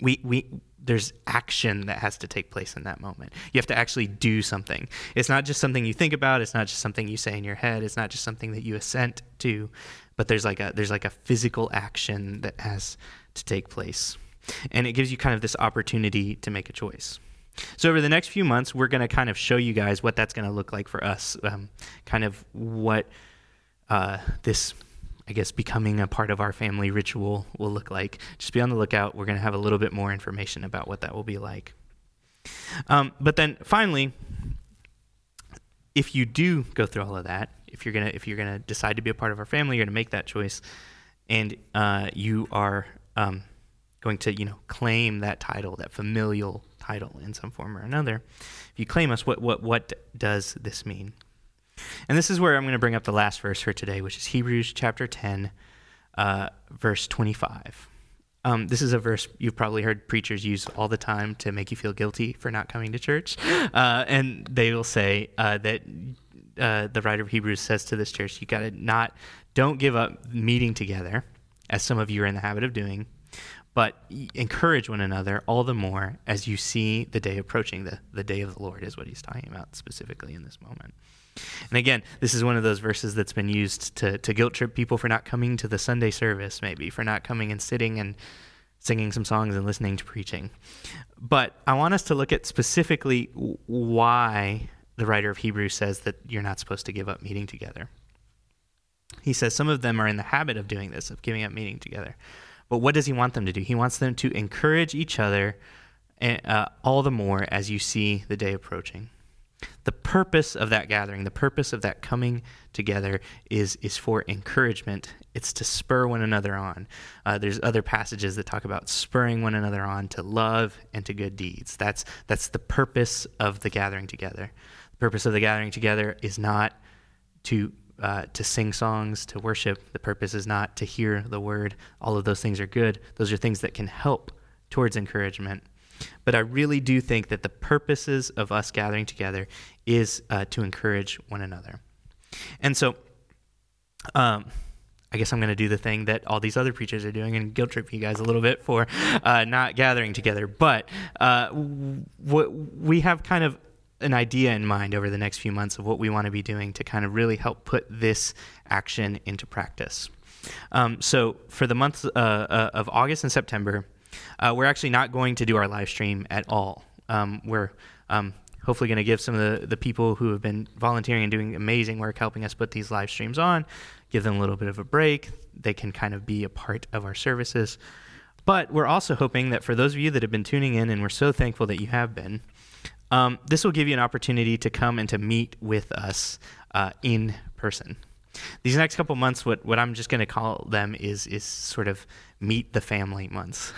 we we. There's action that has to take place in that moment. You have to actually do something. It's not just something you think about. It's not just something you say in your head. It's not just something that you assent to, but there's like a there's like a physical action that has to take place. And it gives you kind of this opportunity to make a choice. So over the next few months, we're going to kind of show you guys what that's going to look like for us, um, kind of what uh, this I guess becoming a part of our family ritual will look like. Just be on the lookout. We're going to have a little bit more information about what that will be like. Um, but then finally, if you do go through all of that, if you're gonna if you're gonna decide to be a part of our family, you're gonna make that choice, and uh, you are um, going to you know claim that title, that familial title in some form or another. If you claim us, what what what does this mean? And this is where I'm going to bring up the last verse for today, which is Hebrews chapter ten, uh, verse twenty-five. Um, this is a verse you've probably heard preachers use all the time to make you feel guilty for not coming to church. Uh, and they will say uh, that uh, the writer of Hebrews says to this church, you got to not, don't give up meeting together, as some of you are in the habit of doing, but encourage one another all the more as you see the day approaching. The, the day of the Lord is what he's talking about specifically in this moment. And again, this is one of those verses that's been used to, to guilt trip people for not coming to the Sunday service, maybe, for not coming and sitting and singing some songs and listening to preaching. But I want us to look at specifically why the writer of Hebrews says that you're not supposed to give up meeting together. He says some of them are in the habit of doing this, of giving up meeting together. But what does he want them to do? He wants them to encourage each other uh, all the more as you see the day approaching. The purpose of that gathering, the purpose of that coming together is is for encouragement. It's to spur one another on. Uh, there's other passages that talk about spurring one another on to love and to good deeds. That's that's the purpose of the gathering together. The purpose of the gathering together is not to uh, to sing songs, to worship. The purpose is not to hear the word. All of those things are good. Those are things that can help towards encouragement. But I really do think that the purposes of us gathering together is uh, to encourage one another. And so um, I guess I'm going to do the thing that all these other preachers are doing and guilt trip you guys a little bit for uh, not gathering together. But uh, w- we have kind of an idea in mind over the next few months of what we want to be doing to kind of really help put this action into practice. Um, so for the months uh, uh, of August and September, Uh, we're actually not going to do our live stream at all. Um, we're um, hopefully going to give some of the, the people who have been volunteering and doing amazing work helping us put these live streams on, give them a little bit of a break. They can kind of be a part of our services. But we're also hoping that for those of you that have been tuning in, and we're so thankful that you have been, um, this will give you an opportunity to come and to meet with us uh, in person. These next couple months, what, what I'm just going to call them is is sort of meet the family months.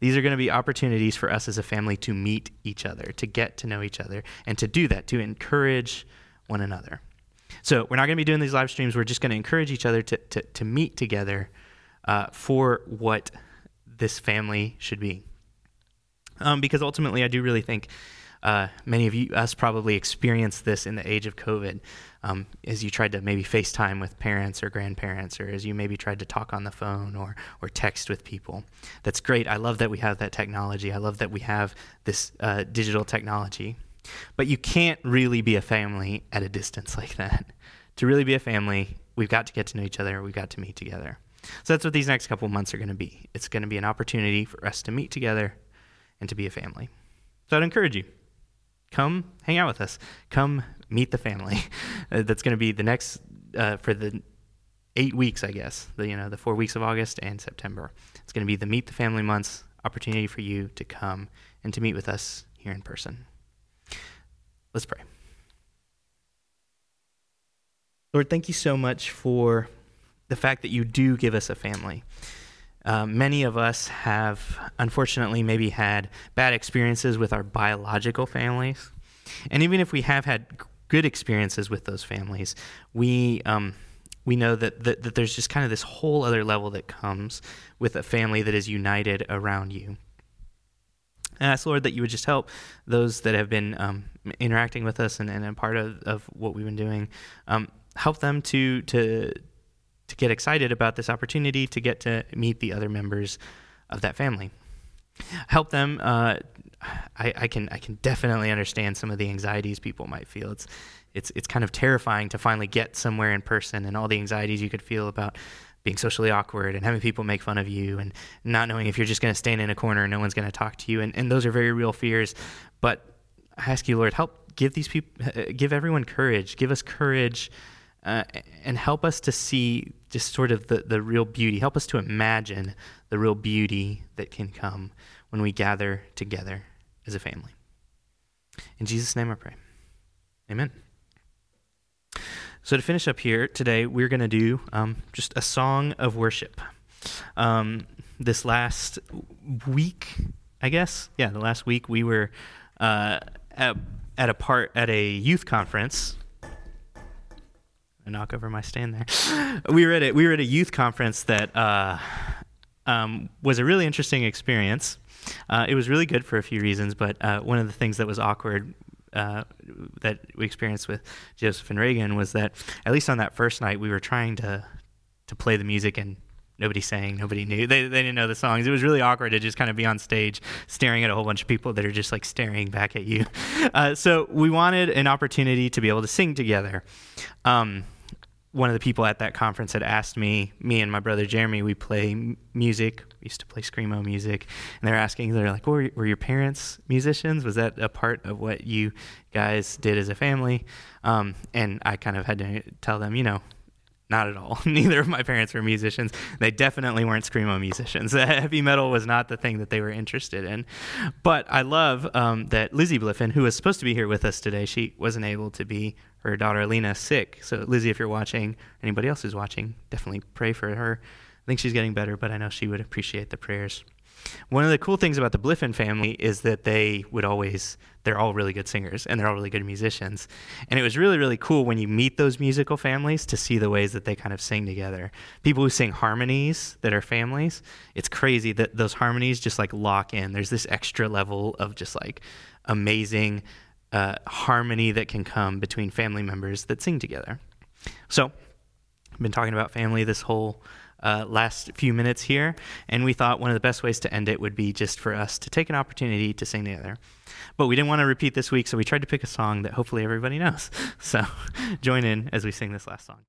These are going to be opportunities for us as a family to meet each other, to get to know each other, and to do that, to encourage one another. So we're not going to be doing these live streams. We're just going to encourage each other to to, to meet together uh, for what this family should be. Um, because ultimately, I do really think Uh, many of you, us probably experienced this in the age of COVID, um, as you tried to maybe FaceTime with parents or grandparents, or as you maybe tried to talk on the phone or or text with people. That's great. I love that we have that technology. I love that we have this uh, digital technology. But you can't really be a family at a distance like that. To really be a family, we've got to get to know each other. We've got to meet together. So that's what these next couple months are going to be. It's going to be an opportunity for us to meet together and to be a family. So I'd encourage you. Come hang out with us. Come meet the family. Uh, that's going to be the next, uh, for the eight weeks, I guess, the, you know, the four weeks of August and September. It's going to be the Meet the Family Months, opportunity for you to come and to meet with us here in person. Let's pray. Lord, thank you so much for the fact that you do give us a family. Uh, many of us have, unfortunately, maybe had bad experiences with our biological families. And even if we have had good experiences with those families, we um, we know that, that that there's just kind of this whole other level that comes with a family that is united around you. I ask, Lord, that you would just help those that have been um, interacting with us and, and a part of, of what we've been doing, um, help them to to... to get excited about this opportunity to get to meet the other members of that family. Help them. Uh, I, I can I can definitely understand some of the anxieties people might feel. It's it's it's kind of terrifying to finally get somewhere in person and all the anxieties you could feel about being socially awkward and having people make fun of you and not knowing if you're just going to stand in a corner and no one's going to talk to you. And, and those are very real fears. But I ask you, Lord, help give these people, give everyone courage. Give us courage. Uh, and help us to see just sort of the, the real beauty. Help us to imagine the real beauty that can come when we gather together as a family. In Jesus' name I pray. Amen. So to finish up here today, we're going to do um, just a song of worship. Um, this last week, I guess, yeah, the last week we were uh, at, at a part at a youth conference. I knock over my stand there. We were at a, we were at a youth conference that uh, um, was a really interesting experience. Uh, it was really good for a few reasons, but uh, one of the things that was awkward uh, that we experienced with Joseph and Reagan was that, at least on that first night, we were trying to to play the music and nobody sang, nobody knew. They they didn't know the songs. It was really awkward to just kind of be on stage staring at a whole bunch of people that are just like staring back at you. Uh, so we wanted an opportunity to be able to sing together. Um, one of the people at that conference had asked me, me and my brother Jeremy, we play m- music. We used to play Screamo music. And they're asking, they're like, were, were your parents musicians? Was that a part of what you guys did as a family? Um, and I kind of had to tell them, you know, not at all. Neither of my parents were musicians. They definitely weren't Screamo musicians. Heavy metal was not the thing that they were interested in. But I love um, that Lizzie Bliffin, who was supposed to be here with us today, she wasn't able to be. Her daughter Lena's sick. So Lizzie, if you're watching, anybody else who's watching, definitely pray for her. I think she's getting better, but I know she would appreciate the prayers. One of the cool things about the Bliffin family is that they would always, they're all really good singers and they're all really good musicians. And it was really, really cool when you meet those musical families to see the ways that they kind of sing together. People who sing harmonies that are families, it's crazy that those harmonies just like lock in. There's this extra level of just like amazing uh, harmony that can come between family members that sing together. So I've been talking about family this whole Uh, last few minutes here, and we thought one of the best ways to end it would be just for us to take an opportunity to sing together. But we didn't want to repeat this week, so we tried to pick a song that hopefully everybody knows. So join in as we sing this last song.